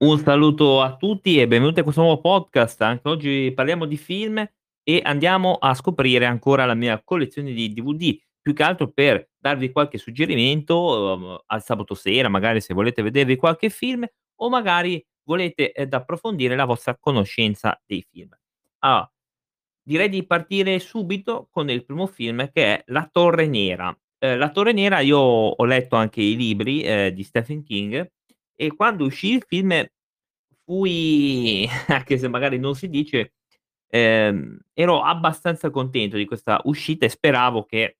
Un saluto a tutti e benvenuti a questo nuovo podcast. Anche oggi parliamo di film e andiamo a scoprire ancora la mia collezione di DVD, più che altro per darvi qualche suggerimento al sabato sera, magari se volete vedervi qualche film o magari volete approfondire la vostra conoscenza dei film. Allora, direi di partire subito con il primo film, che è La Torre Nera. La Torre Nera, io ho letto anche i libri di Stephen King e quando uscì il film fui, anche se magari non si dice, ero abbastanza contento di questa uscita e speravo che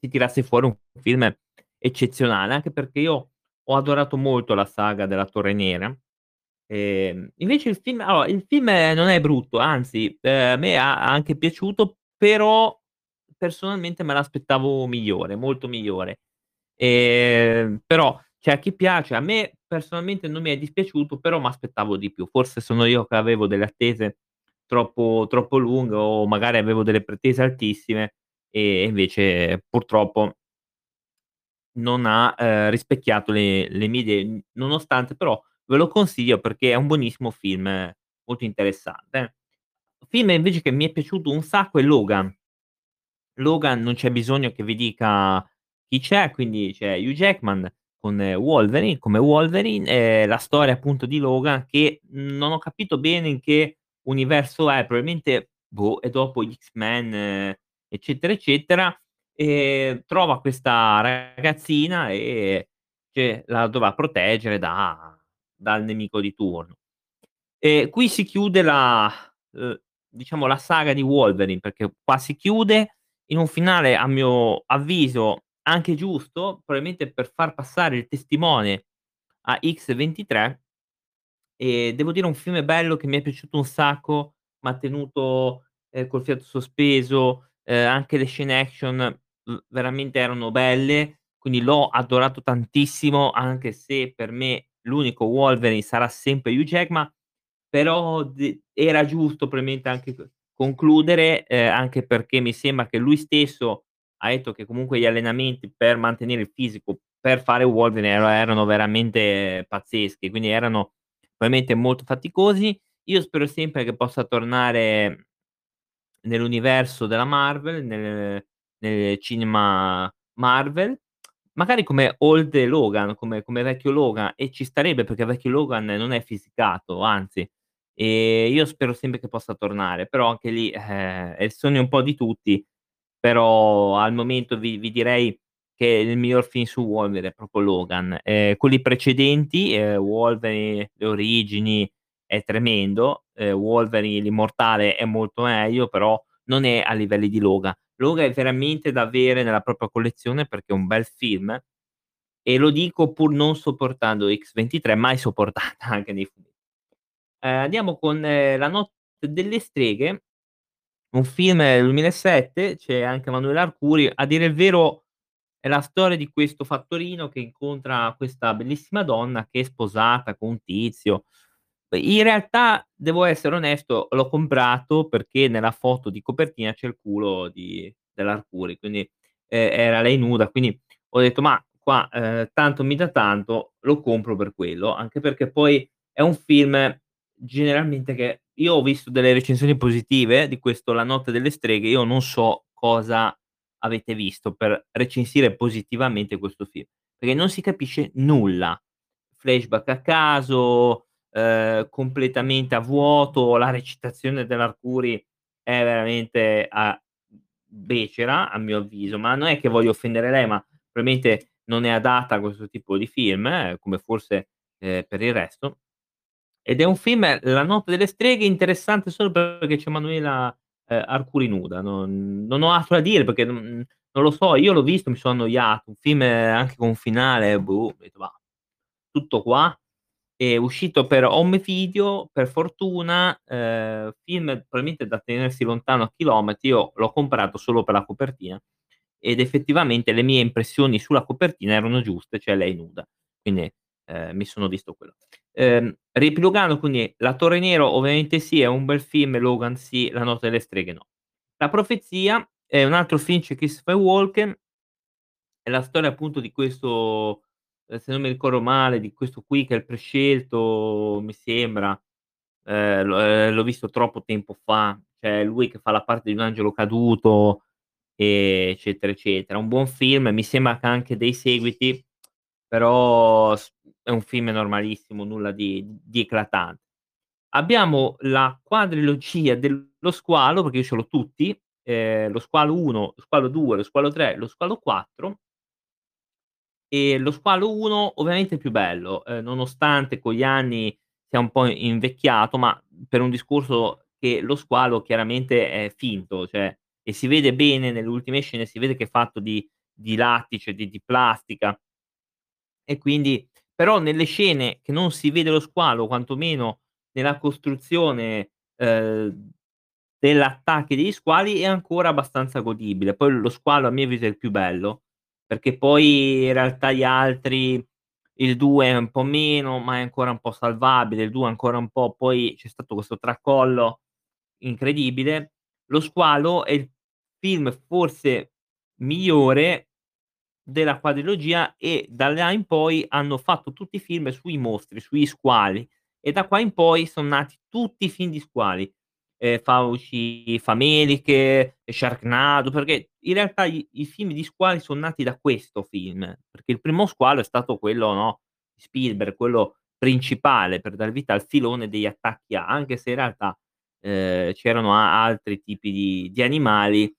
si tirasse fuori un film eccezionale, anche perché io ho adorato molto la saga della Torre Nera. Invece il film non è brutto, anzi a me ha anche piaciuto, però personalmente me l'aspettavo migliore, molto migliore, però c'è chi piace. A me personalmente non mi è dispiaciuto, però mi aspettavo di più. Forse sono io che avevo delle attese troppo lunghe, o magari avevo delle pretese altissime e invece purtroppo non ha rispecchiato le mie idee, nonostante però ve lo consiglio perché è un buonissimo film, molto interessante. Film invece che mi è piaciuto un sacco è Logan. Logan non c'è bisogno che vi dica chi c'è, quindi c'è Hugh Jackman con Wolverine, come Wolverine, la storia appunto di Logan, che non ho capito bene in che universo è, probabilmente è dopo gli X-Men, eccetera eccetera, e trova questa ragazzina e la dovrà proteggere dal nemico di turno. E qui si chiude la saga di Wolverine, perché qua si chiude in un finale, a mio avviso, anche giusto, probabilmente per far passare il testimone a X23. E devo dire, un film bello che mi è piaciuto un sacco, mi ha tenuto col fiato sospeso, anche le scene action veramente erano belle, quindi l'ho adorato tantissimo, anche se per me l'unico Wolverine sarà sempre Hugh Jackman, però era giusto probabilmente anche concludere, anche perché mi sembra che lui stesso ha detto che comunque gli allenamenti per mantenere il fisico, per fare Wolverine, erano veramente pazzeschi, quindi erano veramente molto faticosi. Io spero sempre che possa tornare nell'universo della Marvel, nel cinema Marvel, magari come old Logan, come vecchio Logan, e ci starebbe perché vecchio Logan non è fisicato, anzi, e io spero sempre che possa tornare, però anche lì è il sogno un po' di tutti, però al momento vi direi che il miglior film su Wolverine è proprio Logan. Quelli precedenti, Wolverine le origini è tremendo, Wolverine l'immortale è molto meglio, però non è a livelli di Logan. Logan è veramente da avere nella propria collezione perché è un bel film, e lo dico pur non sopportando X23, mai sopportata anche nei film. Andiamo con La Notte delle Streghe, un film del 2007, c'è anche Emanuele Arcuri. A dire il vero è la storia di questo fattorino che incontra questa bellissima donna che è sposata con un tizio. In realtà, devo essere onesto, l'ho comprato perché nella foto di copertina c'è il culo dell'Arcuri, quindi era lei nuda, quindi ho detto ma qua tanto mi dà tanto, lo compro per quello, anche perché poi è un film generalmente che io ho visto delle recensioni positive di questo La Notte delle Streghe. Io non so cosa avete visto per recensire positivamente questo film, perché non si capisce nulla, flashback a caso, completamente a vuoto. La recitazione dell'Arcuri è veramente becera, a mio avviso, ma non è che voglio offendere lei, ma probabilmente non è adatta a questo tipo di film, come forse per il resto. Ed è un film, La Notte delle Streghe, interessante solo perché c'è Manuela Arcuri nuda. Non ho altro da dire perché non lo so, io l'ho visto, mi sono annoiato. Un film anche con un finale, ho detto, va, tutto qua. È uscito per home video, per fortuna, film probabilmente da tenersi lontano a chilometri. Io l'ho comprato solo per la copertina ed effettivamente le mie impressioni sulla copertina erano giuste, cioè lei nuda, quindi mi sono visto quello. Riepilogando, quindi La Torre Nera ovviamente sì, è un bel film, Logan sì, La Notte delle Streghe no. La Profezia è un altro film, c'è Christopher Walken, è la storia appunto di questo se non mi ricordo male, di questo qui che è il prescelto, mi sembra, l'ho visto troppo tempo fa, cioè lui che fa la parte di un angelo caduto, eccetera eccetera. Un buon film, mi sembra che anche dei seguiti, però è un film normalissimo, nulla di eclatante. Abbiamo la quadrilogia dello Squalo, perché io ce l'ho tutti, lo Squalo 1, lo Squalo 2, lo Squalo 3, lo Squalo 4, e lo Squalo 1 ovviamente è più bello, nonostante con gli anni sia un po' invecchiato, ma per un discorso che lo Squalo chiaramente è finto, cioè, e si vede bene nelle ultime scene, si vede che è fatto di lattice, di plastica, e quindi però nelle scene che non si vede lo Squalo, quantomeno nella costruzione dell'attacco degli squali, è ancora abbastanza godibile. Poi lo Squalo a mio avviso è il più bello, perché poi in realtà gli altri, il 2 è un po' meno, ma è ancora un po' salvabile, il 2 ancora un po', poi c'è stato questo tracollo incredibile. Lo Squalo è il film forse migliore della quadrilogia, e da là in poi hanno fatto tutti i film sui mostri, sui squali, e da qua in poi sono nati tutti i film di squali, Fauci, Fameliche, Sharknado, perché in realtà i film di squali sono nati da questo film, perché il primo Squalo è stato quello, no, Spielberg, quello principale per dar vita al filone degli attacchi a, anche se in realtà c'erano altri tipi di animali,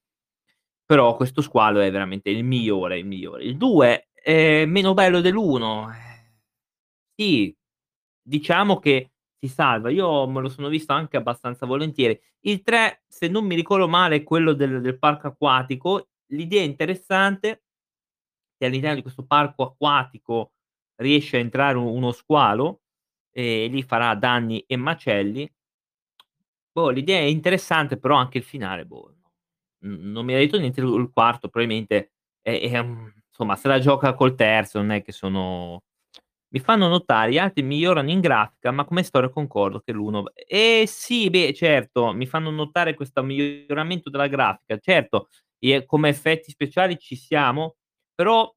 però questo Squalo è veramente il migliore, il migliore. Il 2 è meno bello dell'1, sì, diciamo che si salva, io me lo sono visto anche abbastanza volentieri. Il 3, se non mi ricordo male, è quello del parco acquatico. L'idea interessante che all'interno di questo parco acquatico riesce a entrare uno squalo e lì farà danni e macelli. Boh, l'idea è interessante, però anche il finale, boh, non mi ha detto niente. Il quarto probabilmente è, insomma, se la gioca col terzo, non è che sono... Mi fanno notare, gli altri migliorano in grafica, ma come storia concordo che l'1... sì, beh, certo, mi fanno notare questo miglioramento della grafica, certo, e come effetti speciali ci siamo, però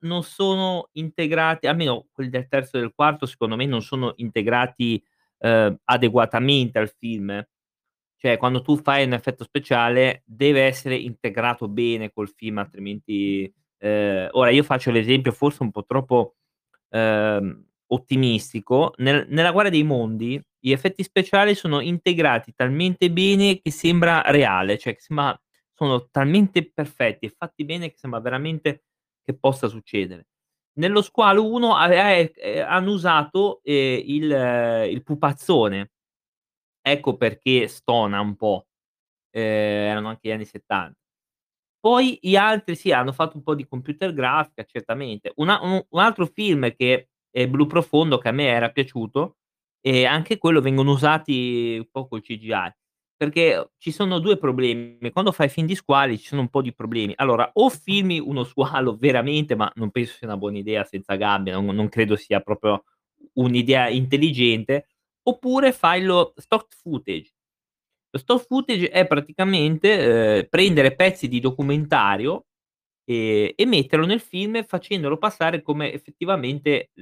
non sono integrati, almeno quelli del terzo e del quarto, secondo me, non sono integrati adeguatamente al film. Cioè, quando tu fai un effetto speciale, deve essere integrato bene col film, altrimenti... ora, io faccio l'esempio forse un po' troppo... ottimistico. Nella Guerra dei Mondi gli effetti speciali sono integrati talmente bene che sembra reale, cioè che sembra, sono talmente perfetti e fatti bene che sembra veramente che possa succedere. Nello Squalo 1 hanno usato il pupazzone, ecco perché stona un po', erano anche gli anni 70. Poi gli altri sì, hanno fatto un po' di computer grafica, certamente. Un altro film che è Blu Profondo, che a me era piaciuto, e anche quello vengono usati un po' col CGI, perché ci sono due problemi. Quando fai film di squali ci sono un po' di problemi. Allora, o filmi uno squalo veramente, ma non penso sia una buona idea senza gabbia, non credo sia proprio un'idea intelligente, oppure fai lo stock footage. Lo stock footage è praticamente prendere pezzi di documentario e metterlo nel film, facendolo passare come effettivamente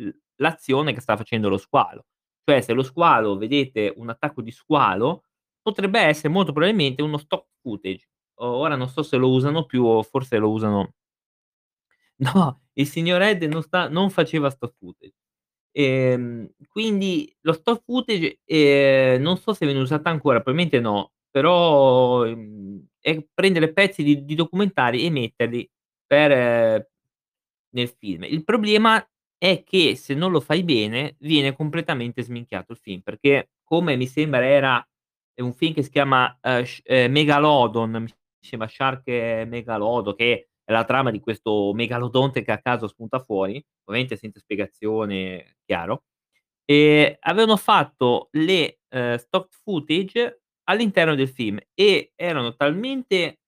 l'azione che sta facendo lo squalo. Cioè, se lo squalo, vedete un attacco di squalo, potrebbe essere molto probabilmente uno stock footage. Ora non so se lo usano più, o forse lo usano... No, il signor Ed non faceva stock footage. Quindi lo stock footage non so se viene usato ancora, probabilmente no, però è prendere pezzi di documentari e metterli nel film. Il problema è che se non lo fai bene viene completamente sminchiato il film, perché come mi sembra è un film che si chiama Megalodon, mi sembra Shark Megalodon, che è la trama di questo megalodonte che a caso spunta fuori, ovviamente senza spiegazione, chiaro. E avevano fatto le stock footage all'interno del film e erano talmente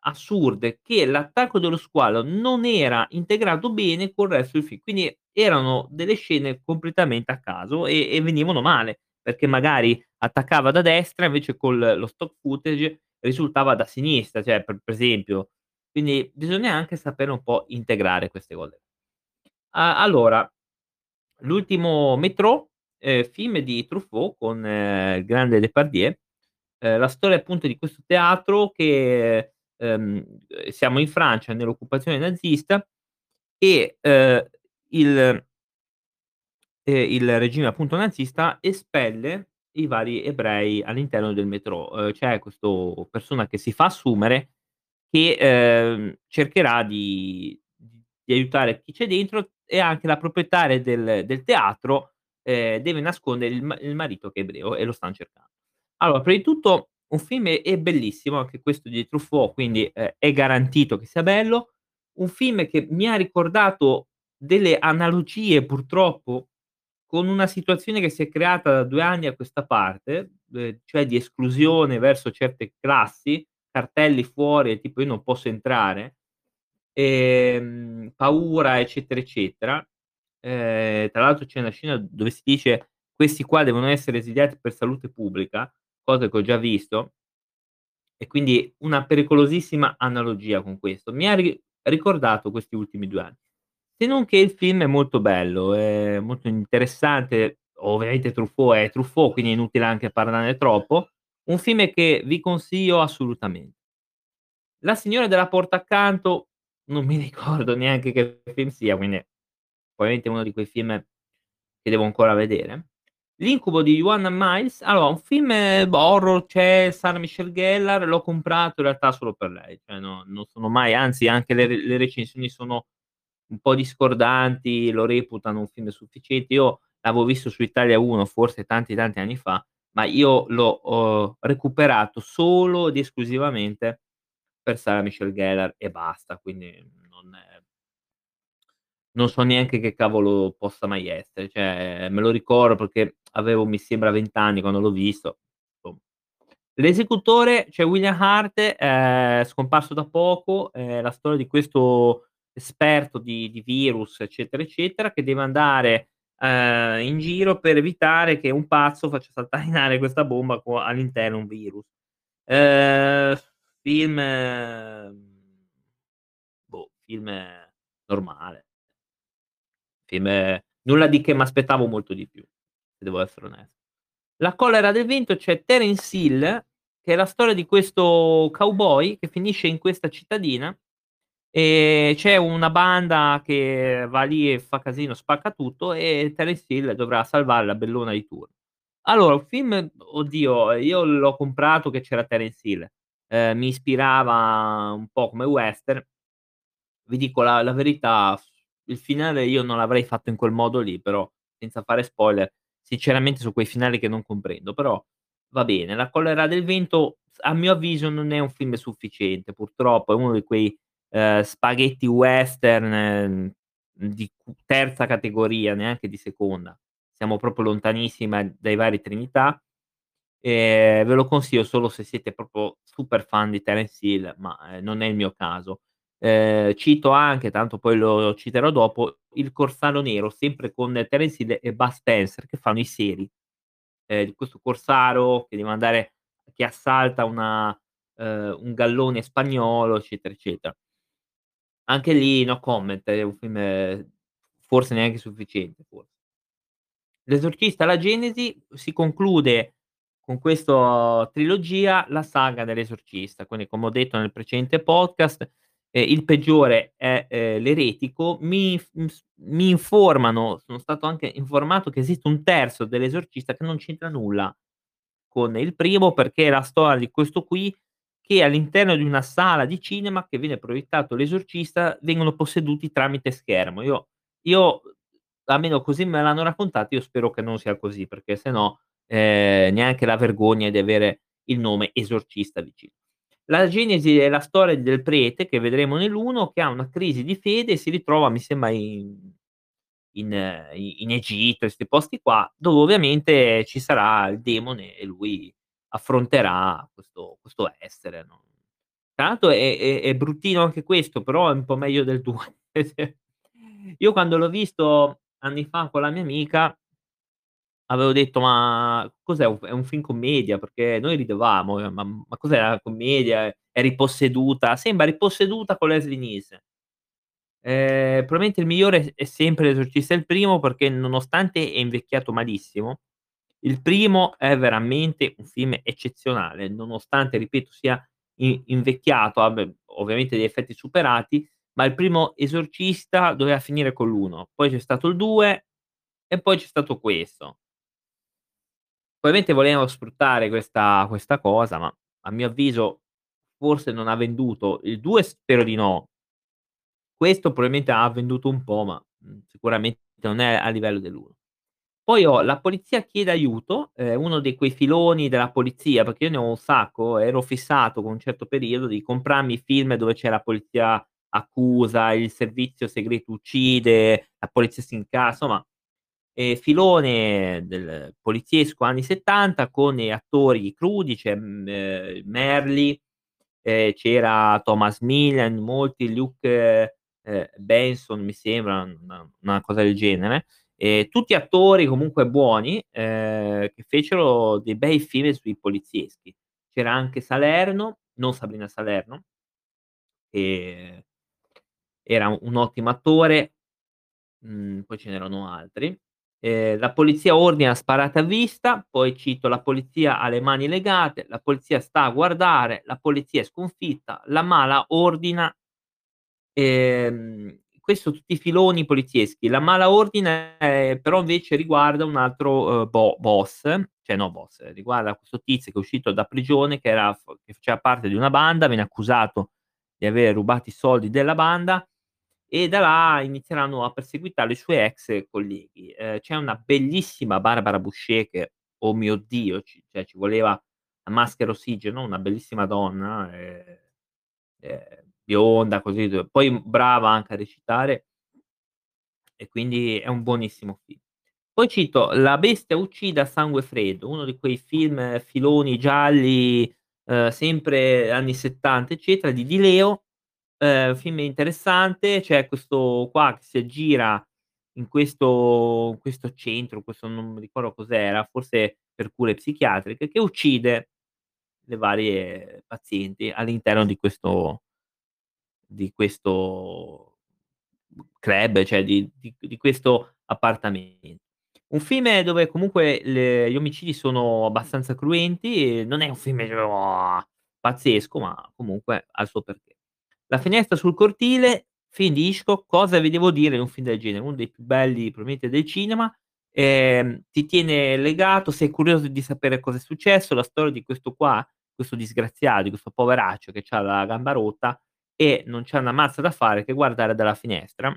assurde che l'attacco dello squalo non era integrato bene col resto del film, quindi erano delle scene completamente a caso e venivano male, perché magari attaccava da destra, invece con lo stock footage risultava da sinistra, cioè per esempio. Quindi bisogna anche sapere un po' integrare queste cose. Allora, L'Ultimo Metro, film di Truffaut con il grande Depardieu, la storia appunto di questo teatro che siamo in Francia nell'occupazione nazista e il regime appunto nazista espelle i vari ebrei all'interno del metro. C'è questa persona che si fa assumere che cercherà di aiutare chi c'è dentro, e anche la proprietaria del teatro deve nascondere il marito che è ebreo e lo stanno cercando. Allora, prima di tutto un film è bellissimo, anche questo di Truffaut, quindi è garantito che sia bello. Un film che mi ha ricordato delle analogie purtroppo con una situazione che si è creata da 2 anni a questa parte, cioè di esclusione verso certe classi, cartelli fuori, tipo io non posso entrare, paura, eccetera, eccetera. Tra l'altro c'è una scena dove si dice questi qua devono essere esiliati per salute pubblica, cosa che ho già visto, e quindi una pericolosissima analogia con questo. Mi ha ricordato questi ultimi 2 anni. Se non che il film è molto bello, è molto interessante, ovviamente Truffaut, quindi è inutile anche parlarne troppo. Un film che vi consiglio assolutamente. La signora della porta accanto, non mi ricordo neanche che film sia, quindi probabilmente uno di quei film che devo ancora vedere. L'incubo di Joanna Miles, allora un film horror, c'è Sarah Michelle Gellar, l'ho comprato in realtà solo per lei, cioè no, non sono mai, anzi anche le recensioni sono un po' discordanti, lo reputano un film sufficiente. Io l'avevo visto su Italia 1 forse tanti anni fa, ma io l'ho recuperato solo ed esclusivamente per Sarah Michelle Gellar e basta, quindi non so neanche che cavolo possa mai essere, cioè me lo ricordo perché avevo, mi sembra, 20 anni quando l'ho visto. L'esecutore, cioè William Hurt, scomparso da poco, la storia di questo esperto di virus, eccetera, eccetera, che deve andare in giro per evitare che un pazzo faccia saltare in aria questa bomba all'interno un virus. Film normale. Film nulla di che, mi aspettavo molto di più, se devo essere onesto. La collera del vento, c'è Terence Hill, che è la storia di questo cowboy che finisce in questa cittadina. E c'è una banda che va lì e fa casino, spacca tutto, e Terence Hill dovrà salvare la bellona di turno. Allora, un film, oddio, io l'ho comprato che c'era Terence Hill, mi ispirava un po' come western. Vi dico la verità, il finale io non l'avrei fatto in quel modo lì, però senza fare spoiler, sinceramente su quei finali che non comprendo, però va bene. La collera del vento a mio avviso non è un film sufficiente, purtroppo è uno di quei spaghetti western di terza categoria, neanche di seconda, siamo proprio lontanissimi dai vari Trinità. Ve lo consiglio solo se siete proprio super fan di Terence Hill, ma non è il mio caso. Cito anche, tanto poi lo citerò dopo, Il Corsaro Nero, sempre con Terence Hill e Buzz Spencer, che fanno i seri di questo corsaro che deve andare, che assalta un gallone spagnolo, eccetera eccetera. Anche lì no comment, è un film forse neanche sufficiente. Forse. L'Esorcista, la Genesi, si conclude con questa trilogia, la saga dell'Esorcista. Quindi, come ho detto nel precedente podcast, il peggiore è l'eretico. Mi informano, sono stato anche informato che esiste un terzo dell'Esorcista che non c'entra nulla con il primo, perché è la storia di questo qui che all'interno di una sala di cinema che viene proiettato l'Esorcista vengono posseduti tramite schermo. Io almeno così me l'hanno raccontato, io spero che non sia così, perché sennò neanche la vergogna di avere il nome esorcista vicino. La Genesi è la storia del prete che vedremo nell'1, che ha una crisi di fede e si ritrova, mi sembra, in Egitto, questi posti qua, dove ovviamente ci sarà il demone e lui affronterà questo essere, no? Tra l'altro è bruttino anche questo, però è un po' meglio del 2. Io quando l'ho visto anni fa con la mia amica avevo detto, ma cos'è, è un film commedia? Perché noi ridevamo, ma cos'è la commedia? È riposseduta, sembra riposseduta con Leslie Nielsen. Probabilmente il migliore è sempre L'Esorcista il primo, perché nonostante è invecchiato malissimo, il primo è veramente un film eccezionale, nonostante, ripeto, sia invecchiato, abbia ovviamente degli effetti superati, ma il primo Esorcista doveva finire con l'uno, poi c'è stato il 2 e poi c'è stato questo. Ovviamente volevano sfruttare questa cosa, ma a mio avviso forse non ha venduto. Il 2 spero di no. Questo probabilmente ha venduto un po', ma sicuramente non è a livello dell'1. Poi ho La Polizia Chiede Aiuto, uno di quei filoni della polizia, perché io ne ho un sacco, ero fissato con un certo periodo di comprarmi film dove c'è La Polizia Accusa, Il Servizio Segreto Uccide, La Polizia si incassa, insomma, filone del poliziesco anni 70 con attori crudi, c'è Merli, c'era Thomas Millian, molti, Luke Benson mi sembra, una cosa del genere, tutti attori comunque buoni, che fecero dei bei film sui polizieschi. C'era anche Salerno, non Sabrina Salerno, che era un ottimo attore, poi ce n'erano altri. La polizia ordina sparata a vista, poi cito La polizia ha le mani legate, La polizia sta a guardare, La polizia è sconfitta, La mala ordina, questo tutti i filoni polizieschi. La mala ordina però invece riguarda un altro riguarda questo tizio che è uscito da prigione, che faceva parte di una banda, viene accusato di aver rubato i soldi della banda, e da là inizieranno a perseguitare i suoi ex colleghi. C'è una bellissima Barbara Boucher che, oh mio Dio, ci voleva la maschera ossigeno, una bellissima donna, bionda, così, poi brava anche a recitare, e quindi è un buonissimo film. Poi cito La bestia uccide a sangue freddo, uno di quei film filoni gialli, sempre anni 70 eccetera, di Di Leo. Film interessante, c'è questo qua che si aggira in questo centro, questo non mi ricordo cos'era, forse per cure psichiatriche, che uccide le varie pazienti all'interno di questo club, cioè di questo appartamento. Un film dove comunque gli omicidi sono abbastanza cruenti, non è un film pazzesco, ma comunque ha il suo perché. La finestra sul cortile, film di Hitchcock, cosa vi devo dire di un film del genere? Uno dei più belli probabilmente del cinema, ti tiene legato, sei curioso di sapere cosa è successo, la storia di questo qua, questo disgraziato, questo poveraccio che ha la gamba rotta e non c'ha una mazza da fare che guardare dalla finestra.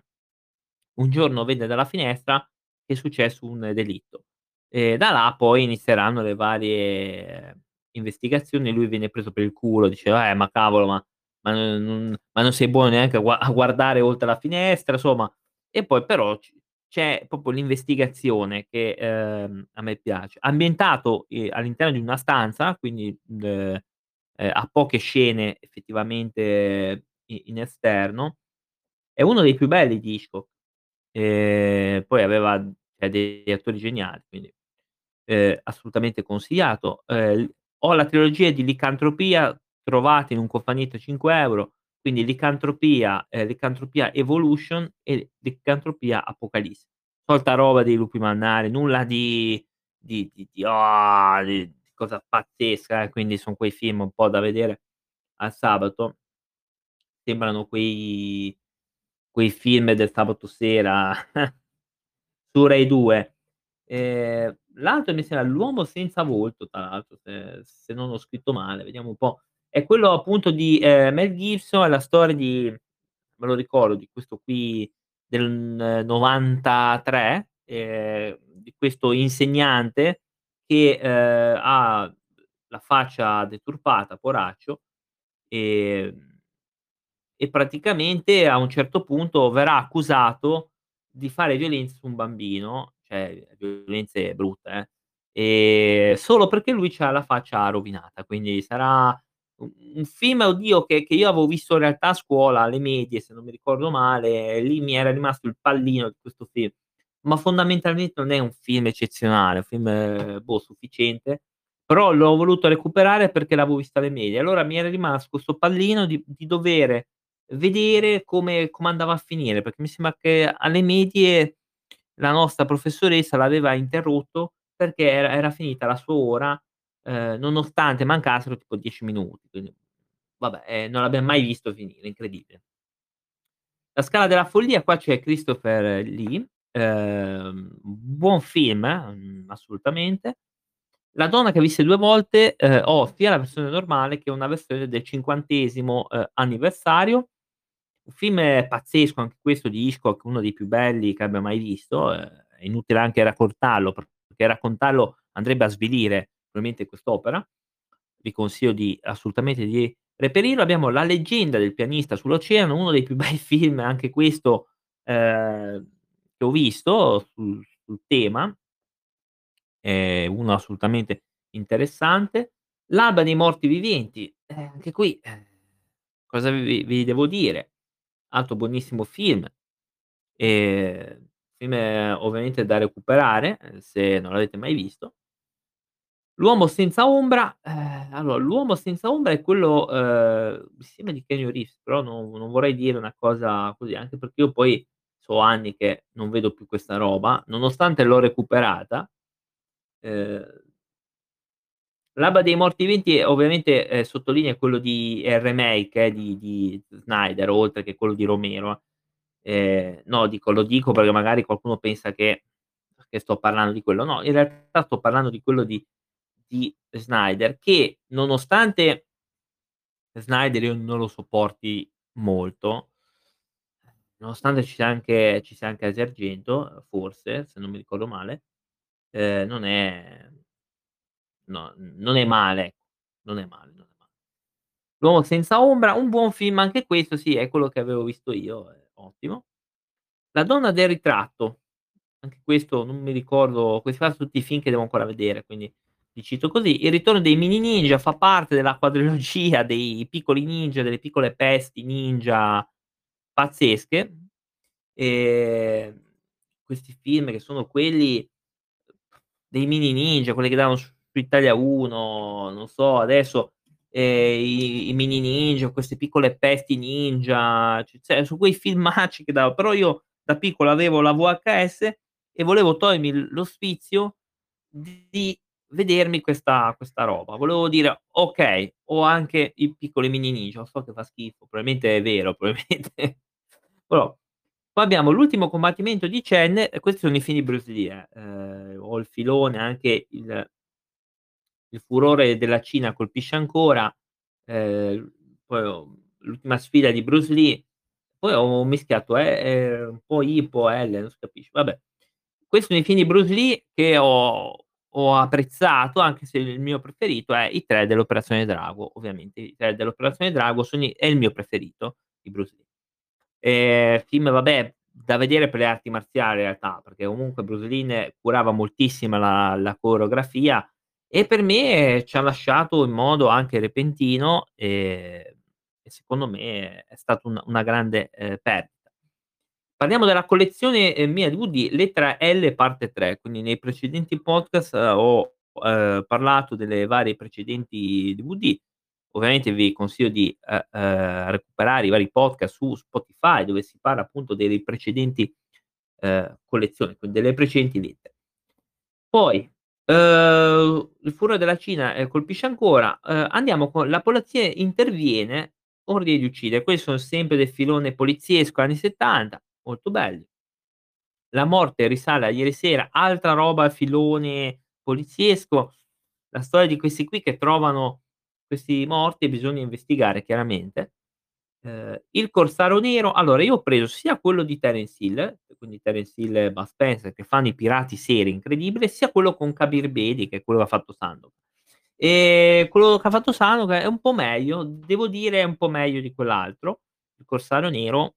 Un giorno vede dalla finestra che è successo un delitto. E da là poi inizieranno le varie investigazioni, lui viene preso per il culo, diceva, ma cavolo, ma non sei buono neanche a guardare oltre la finestra, insomma. E poi però c'è proprio l'investigazione che a me piace, ambientato all'interno di una stanza, quindi ha poche scene effettivamente in esterno. È uno dei più belli di Hitchcock, poi aveva degli attori geniali, quindi assolutamente consigliato. Ho la trilogia di Licantropia, trovate in un cofanetto a €5, quindi Licantropia, Licantropia Evolution e Licantropia Apocalisse. Solta roba dei lupi mannari, nulla di cosa pazzesca, quindi sono quei film un po' da vedere al sabato, sembrano quei film del sabato sera su Rai 2. L'altro mi sembra L'Uomo Senza Volto, tra l'altro, se non ho scritto male, vediamo un po'. È quello appunto di Mel Gibson, è la storia di, me lo ricordo, di questo qui del 93, di questo insegnante che ha la faccia deturpata, poraccio, e praticamente a un certo punto verrà accusato di fare violenza su un bambino, cioè violenze brutte, e solo perché lui ha la faccia rovinata, quindi sarà un film, oddio, che io avevo visto in realtà a scuola, alle medie, se non mi ricordo male, lì mi era rimasto il pallino di questo film, ma fondamentalmente non è un film eccezionale, un film sufficiente, però l'ho voluto recuperare perché l'avevo visto alle medie, allora mi era rimasto questo pallino di dover vedere come andava a finire, perché mi sembra che alle medie la nostra professoressa l'aveva interrotto perché era finita la sua ora, nonostante mancassero tipo 10 minuti, quindi vabbè, non l'abbiamo mai visto finire, incredibile. La Scala della Follia, qua c'è Christopher Lee, buon film, assolutamente. La Donna che Visse Due Volte, ho sia la versione normale che una versione del 50° anniversario, un film pazzesco anche questo di Hitchcock, uno dei più belli che abbia mai visto, è inutile anche raccontarlo, perché raccontarlo andrebbe a svilire probabilmente quest'opera. Vi consiglio assolutamente di reperirlo. Abbiamo La Leggenda del Pianista sull'Oceano, uno dei più bei film anche questo, che ho visto sul tema, è uno assolutamente interessante. L'Alba dei Morti Viventi, anche qui cosa vi devo dire, altro buonissimo film, film ovviamente da recuperare se non l'avete mai visto. L'Uomo Senza Ombra, allora L'Uomo Senza Ombra è quello, mi sembra di Kenny Reeves, però non vorrei dire una cosa così, anche perché io poi so anni che non vedo più questa roba, nonostante l'ho recuperata. L'Alba dei Morti Viventi ovviamente sottolinea quello di remake di Snyder, oltre che quello di Romero, no, lo dico perché magari qualcuno pensa che sto parlando di quello, no, in realtà sto parlando di quello di Snyder, che nonostante Snyder io non lo sopporti molto, nonostante ci sia anche Argento, forse, se non mi ricordo male, non è male. L'Uomo Senza Ombra, un buon film anche questo, sì, è quello che avevo visto io, ottimo. La Donna del Ritratto, anche questo non mi ricordo, questi sono tutti i film che devo ancora vedere, quindi li cito così. Il Ritorno dei Mini Ninja fa parte della quadrilogia dei piccoli ninja, delle piccole pesti ninja pazzesche, e questi film che sono quelli dei mini ninja, quelli che davano su Italia 1, non so, adesso i mini ninja, queste piccole pesti ninja, cioè, su quei filmacci che davano. Però io da piccolo avevo la VHS e volevo togliermi lo sfizio di vedermi questa roba, volevo dire ok, ho anche i piccoli mini ninja, so che fa schifo, probabilmente è vero, probabilmente. Però poi abbiamo L'Ultimo Combattimento di Chen, questi sono i film di Bruce Lee, ho il filone, anche il Furore della Cina colpisce ancora, poi L'Ultima Sfida di Bruce Lee, poi ho mischiato un po' I, un po' L, non si capisce, vabbè, questi sono i film di Bruce Lee che ho apprezzato, anche se il mio preferito è i tre dell'Operazione Drago, ovviamente i tre dell'Operazione Drago è il mio preferito di Bruce Lee. Film, vabbè, da vedere per le arti marziali in realtà, perché comunque Bruce Lee curava moltissimo la coreografia e per me ci ha lasciato in modo anche repentino, e secondo me è stata una grande perdita. Parliamo della collezione mia di DVD, Lettera L parte 3, quindi nei precedenti podcast ho parlato delle varie precedenti DVD. Ovviamente vi consiglio di recuperare i vari podcast su Spotify, dove si parla appunto delle precedenti collezioni, quindi delle precedenti lettere. Poi, Il Furore della Cina colpisce ancora. Andiamo con La Polizia Interviene, Ordine di Uccidere. Questi sono sempre del filone poliziesco anni 70, molto belli. La Morte risale a Ieri Sera, altra roba filone poliziesco. La storia di questi qui che trovano questi morti bisogna investigare chiaramente. Il Corsaro Nero, allora io ho preso sia quello di Terence Hill, quindi Terence Hill e Buzz Spencer che fanno i pirati seri, incredibile, sia quello con Kabir Bedi, che è quello che ha fatto Sandokan. E quello che ha fatto Sandokan è un po' meglio, devo dire è un po' meglio di quell'altro, Il Corsaro Nero,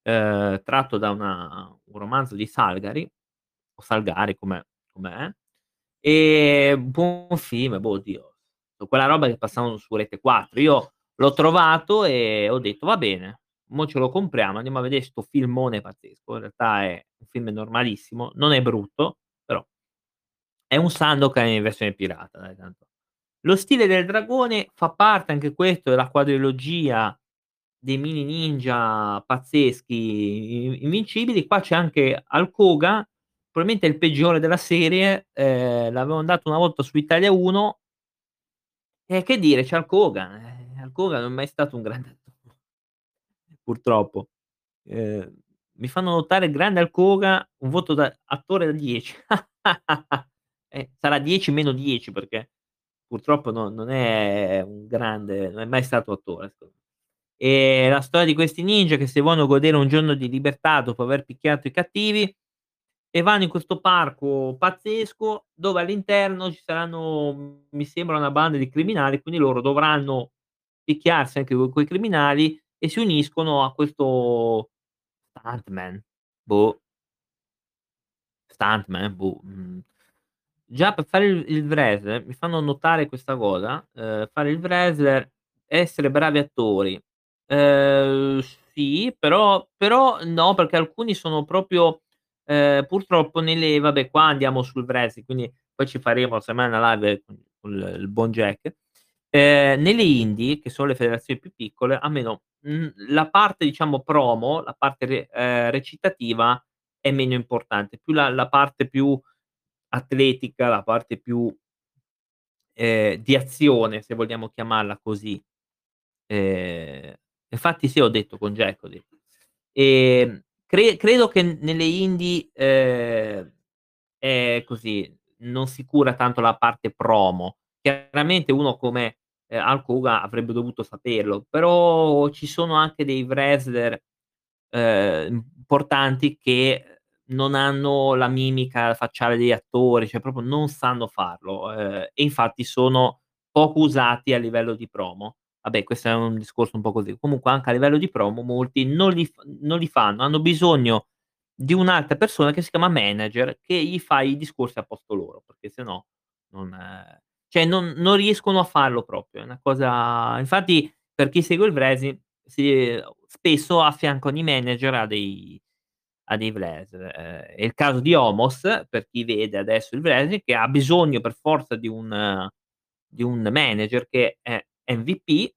tratto da un romanzo di Salgari, o Salgari com'è, e buon film, oddio, quella roba che passavano su Rete 4, io l'ho trovato e ho detto va bene, mo ce lo compriamo, andiamo a vedere sto filmone pazzesco. In realtà è un film normalissimo, non è brutto, però è un Sandokan in versione pirata, dai, tanto. Lo Stile del Dragone fa parte anche questo della quadrilogia dei mini ninja pazzeschi, invincibili. Qua c'è anche Alcoga, probabilmente il peggiore della serie, l'avevano dato una volta su Italia 1, e che dire, c'è Alcoga, Alcoga non è mai stato un grande attore, purtroppo. Mi fanno notare grande Alcoga, un voto da attore da 10. Sarà 10 meno 10 perché purtroppo non è un grande, non è mai stato attore. E la storia di questi ninja che se vogliono godere un giorno di libertà dopo aver picchiato i cattivi, e vanno in questo parco pazzesco dove all'interno ci saranno, mi sembra, una banda di criminali, quindi loro dovranno picchiarsi anche con quei criminali e si uniscono a questo stuntman. Già per fare il wrestler, mi fanno notare questa cosa, fare il wrestler, essere bravi attori, sì, però no, perché alcuni sono proprio, purtroppo nelle, vabbè, qua andiamo sul wrestling, quindi poi ci faremo semmai una live con il buon Jack, nelle indie, che sono le federazioni più piccole, almeno la parte, diciamo, promo, la parte recitativa è meno importante, più la parte più atletica, la parte più di azione, se vogliamo chiamarla così. Infatti sì, ho detto con Jack, ho detto. Credo che nelle indie è così, non si cura tanto la parte promo. Chiaramente uno come Alcoga avrebbe dovuto saperlo, però ci sono anche dei wrestler importanti che non hanno la mimica facciale degli attori, cioè proprio non sanno farlo, e infatti sono poco usati a livello di promo. Vabbè, questo è un discorso un po' così. Comunque anche a livello di promo molti non li fanno, hanno bisogno di un'altra persona che si chiama manager, che gli fa i discorsi a posto loro, perché sennò non riescono a farlo proprio. È una cosa, infatti, per chi segue il wrestling, spesso a fianco di manager ha dei wrestler. È il caso di Omos, per chi vede adesso il wrestling, che ha bisogno per forza di un manager che è MVP,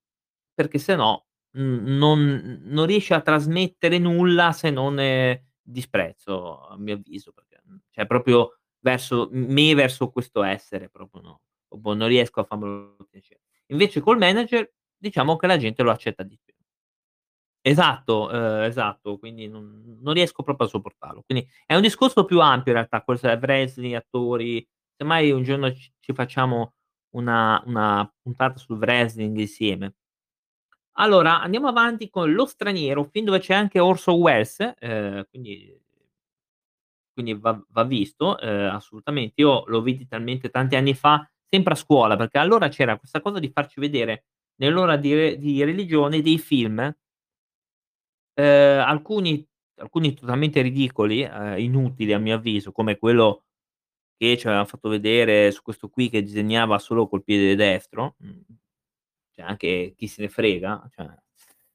perché se no non riesce a trasmettere nulla, se non disprezzo, a mio avviso, perché, cioè, proprio verso questo essere proprio no, non riesco a farmelo piacere. Invece col manager diciamo che la gente lo accetta di più. Esatto, quindi non riesco proprio a sopportarlo. Quindi è un discorso più ampio in realtà, questo è wrestling, attori. Semmai un giorno ci facciamo una puntata sul wrestling insieme. Allora andiamo avanti con Lo Straniero, fin dove c'è anche Orson Welles, quindi va visto, assolutamente. Io lo vidi talmente tanti anni fa, sempre a scuola, perché allora c'era questa cosa di farci vedere nell'ora di religione dei film, alcuni totalmente ridicoli, inutili a mio avviso, come quello che ci avevano fatto vedere su questo qui che disegnava solo col piede destro, cioè anche chi se ne frega, cioè.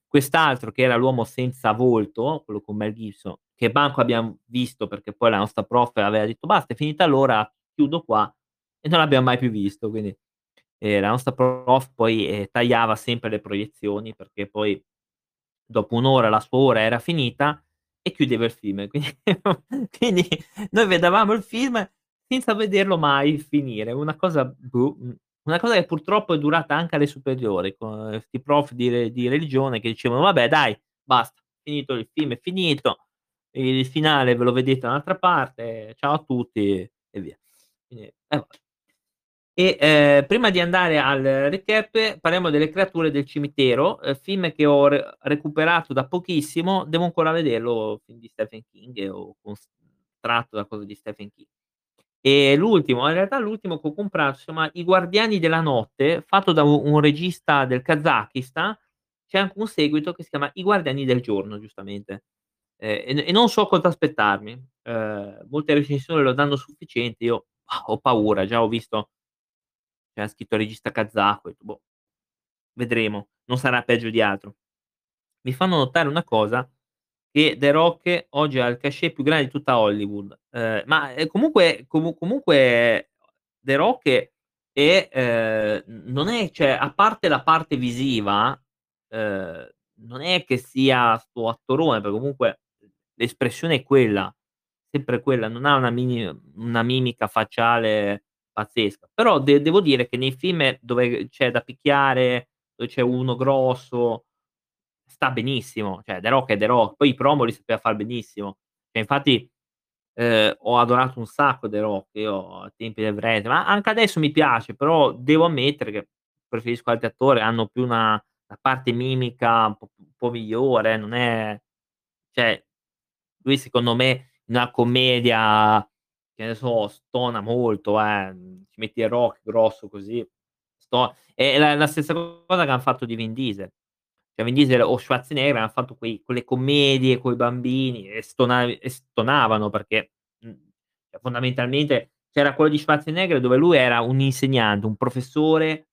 Quest'altro che era L'Uomo Senza Volto, quello con Mel Gibson, che banco abbiamo visto, perché poi la nostra prof aveva detto basta, è finita l'ora, chiudo qua, e non l'abbiamo mai più visto, quindi la nostra prof poi tagliava sempre le proiezioni, perché poi dopo un'ora la sua ora era finita e chiudeva il film, quindi, quindi noi vedevamo il film senza vederlo mai finire, una cosa che purtroppo è durata anche alle superiori, con questi prof di religione che dicevano vabbè dai, basta, finito il film, è finito, il finale ve lo vedete da un'altra parte, ciao a tutti e via. Quindi, prima di andare al recap parliamo delle creature del cimitero, film che ho recuperato da pochissimo, devo ancora vederlo, film di Stephen King, o tratto da cose di Stephen King. E l'ultimo, in realtà l'ultimo che ho comprato, insomma, I Guardiani della Notte, fatto da un regista del Kazakistan. C'è anche un seguito che si chiama I Guardiani del Giorno, giustamente, e non so cosa aspettarmi, molte recensioni lo danno sufficiente, io ho paura, già ho visto c'è scritto regista kazako, boh, vedremo, non sarà peggio di altro. Mi fanno notare una cosa, che The Rock oggi ha il cachet più grande di tutta Hollywood, ma comunque The Rock non è, cioè, a parte la parte visiva, non è che sia sto attorone, perché comunque l'espressione è quella, sempre quella, non ha una mimica facciale pazzesca, però devo dire che nei film dove c'è da picchiare, dove c'è uno grosso, sta benissimo, cioè The Rock è The Rock, poi i promo li sapeva fare benissimo, cioè, infatti ho adorato un sacco The Rock io a tempi del breve, ma anche adesso mi piace, però devo ammettere che preferisco altri attori, hanno più una parte mimica un po' migliore, non è, cioè lui secondo me una commedia, che ne so, stona molto, ci metti il Rock grosso così, è la stessa cosa che hanno fatto di Vin Diesel, cioè Vin Diesel o Schwarzenegger hanno fatto quelle commedie con i bambini e stonavano, perché fondamentalmente c'era quello di Schwarzenegger dove lui era un insegnante, un professore,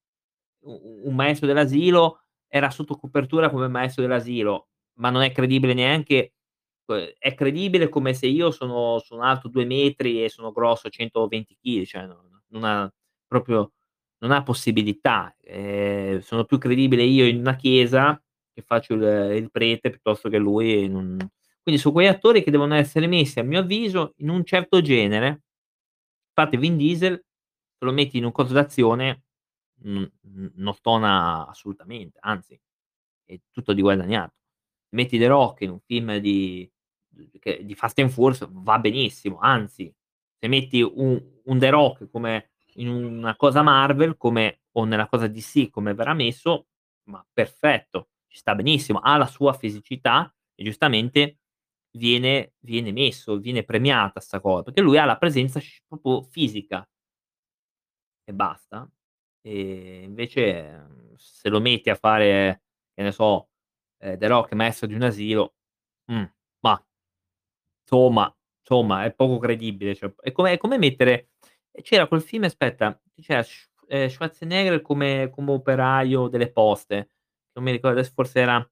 un maestro dell'asilo, era sotto copertura come maestro dell'asilo, ma non è credibile neanche, è credibile come se io sono alto 2 metri e sono grosso 120 kg, cioè non ha possibilità, sono più credibile io in una chiesa che faccio il prete piuttosto che lui, quindi sono quegli attori che devono essere messi a mio avviso in un certo genere. Infatti Vin Diesel se lo metti in un corso d'azione non stona assolutamente, anzi è tutto di guadagnato. Metti The Rock in un film di Fast and Furious va benissimo, anzi se metti un The Rock come in una cosa Marvel come o nella cosa DC come verrà messo, ma perfetto, ci sta benissimo, ha la sua fisicità e giustamente viene messo, viene premiata sta cosa, perché lui ha la presenza proprio fisica e basta. E invece se lo metti a fare, che ne so, The Rock maestro di un asilo, ma insomma è poco credibile, cioè, è come mettere, c'era quel film, aspetta, c'era Schwarzenegger come operaio delle poste, non mi ricordo adesso, forse era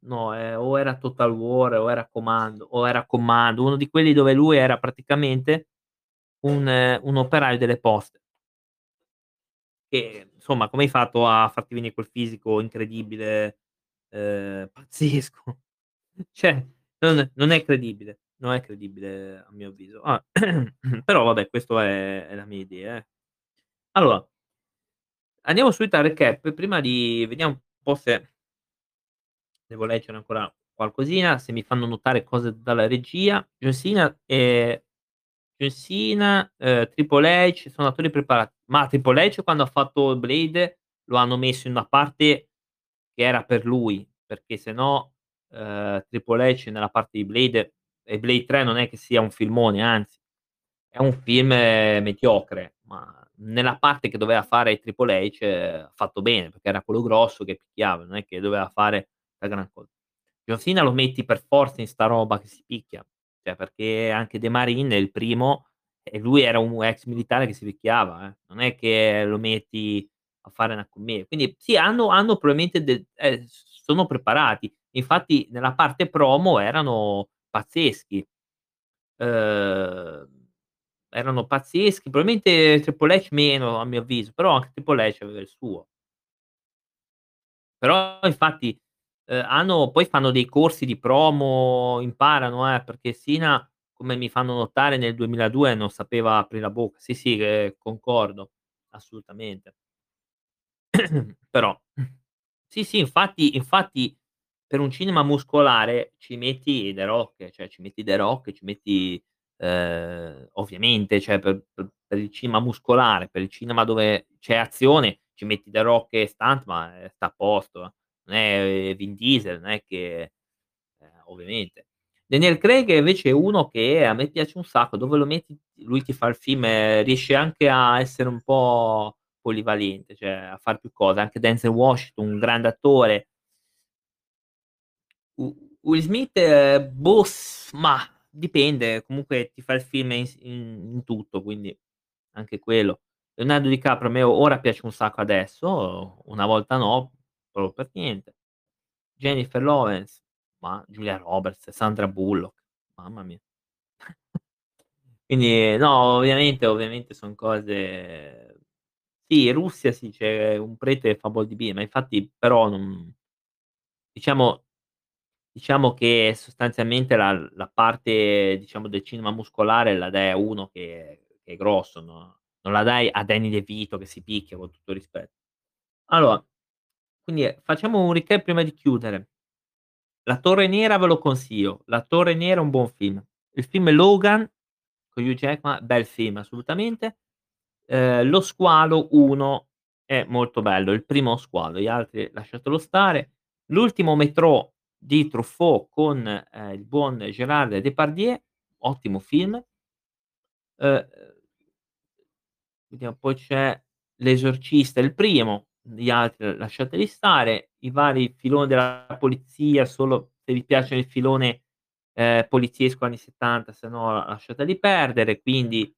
no, o era Total War o era Commando, uno di quelli dove lui era praticamente un operaio delle poste, che insomma come hai fatto a farti venire quel fisico incredibile, pazzesco, cioè non è credibile a mio avviso, però vabbè, questa è la mia idea, eh. Allora andiamo subito al recap, prima di vediamo un po' se devo leggere ancora qualcosina, se mi fanno notare cose dalla regia. John Cena, Triple H sono attori preparati, ma Triple H quando ha fatto Blade lo hanno messo in una parte che era per lui, perché sennò Triple H nella parte di Blade, e Blade 3 non è che sia un filmone, anzi è un film mediocre, ma nella parte che doveva fare Triple H ha fatto bene, perché era quello grosso che picchiava, non è che doveva fare la gran cosa. John Cena lo metti per forza in sta roba che si picchia, perché anche De Marine è il primo e lui era un ex militare che si picchiava, non è che lo metti a fare una commedia, quindi sì, hanno probabilmente sono preparati, infatti nella parte promo erano pazzeschi, probabilmente Triple H meno a mio avviso, però anche Triple H aveva il suo, però infatti poi fanno dei corsi di promo, imparano, perché Sina, come mi fanno notare, nel 2002 non sapeva aprire la bocca. Sì, concordo, assolutamente. Però, sì, infatti per un cinema muscolare ci metti The Rock, cioè ovviamente, cioè per il cinema muscolare, per il cinema dove c'è azione, ci metti The Rock e stunt, ma sta a posto, non è Vin Diesel, non è che ovviamente. Daniel Craig invece è uno che a me piace un sacco, dove lo metti lui ti fa il film, riesce anche a essere un po' polivalente, cioè a fare più cose, anche Denzel Washington, un grande attore. Will Smith, ma dipende, comunque ti fa il film in tutto, quindi anche quello. Leonardo DiCaprio a me ora piace un sacco, adesso una volta no, per niente. Jennifer Lawrence, ma Julia Roberts, Sandra Bullock, mamma mia. Quindi no, ovviamente sono cose, sì, in Russia sì, c'è un prete che fa Boldi B, ma infatti però non, Diciamo che sostanzialmente la parte, diciamo, del cinema muscolare la dai a uno che è grosso, no? Non la dai a Danny DeVito che si picchia, con tutto rispetto. Allora, quindi facciamo un recap prima di chiudere. La Torre Nera ve lo consiglio. La Torre Nera è un buon film. Il film Logan con Hugh Jackman, bel film assolutamente. Lo Squalo 1 è molto bello, il primo Squalo, gli altri lasciatelo stare. L'Ultimo Metro di Truffaut con il buon Gerard Depardieu, ottimo film. Vediamo, poi c'è L'Esorcista, il primo, gli altri lasciateli stare. I vari filoni della polizia, solo se vi piace il filone poliziesco anni 70, se no lasciateli perdere. Quindi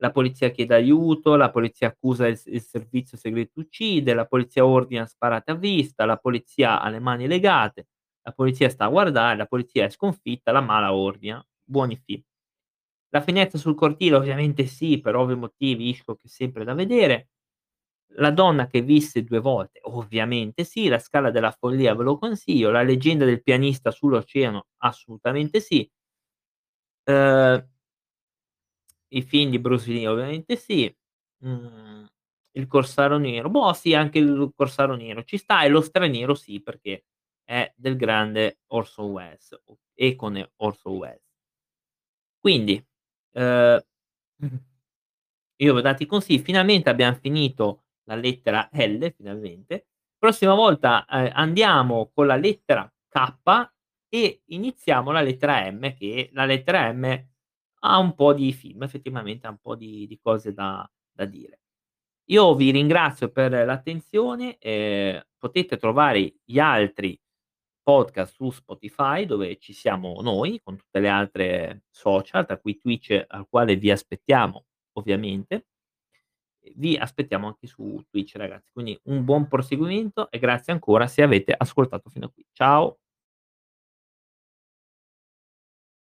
La Polizia Chiede Aiuto, La Polizia Accusa, il Servizio Segreto Uccide, La Polizia Ordina Sparate a Vista, La Polizia ha le Mani Legate, La Polizia Sta a Guardare, La Polizia è Sconfitta, La Mala Ordina, buoni film. La Finestra sul Cortile, ovviamente sì, per ovvi motivi, Hitchcock è sempre da vedere. La Donna che Visse Due Volte, ovviamente sì. La Scala della Follia ve lo consiglio. La Leggenda del Pianista sull'Oceano, assolutamente sì. I film di Bruce Lee, ovviamente sì. Il Corsaro Nero, boh sì, anche il Corsaro Nero ci sta. E Lo Straniero sì, perché è del grande Orson Welles, e con Orson Welles. Quindi io vi ho dato i consigli. Finalmente abbiamo finito la lettera L, finalmente. Prossima volta andiamo con la lettera K e iniziamo la lettera M, che la lettera M ha un po' di film, effettivamente ha un po' di cose da dire. Io vi ringrazio per l'attenzione, potete trovare gli altri podcast su Spotify, dove ci siamo noi, con tutte le altre social, tra cui Twitch, al quale vi aspettiamo, ovviamente. Vi aspettiamo anche su Twitch, ragazzi. Quindi un buon proseguimento e grazie ancora se avete ascoltato fino a qui. Ciao!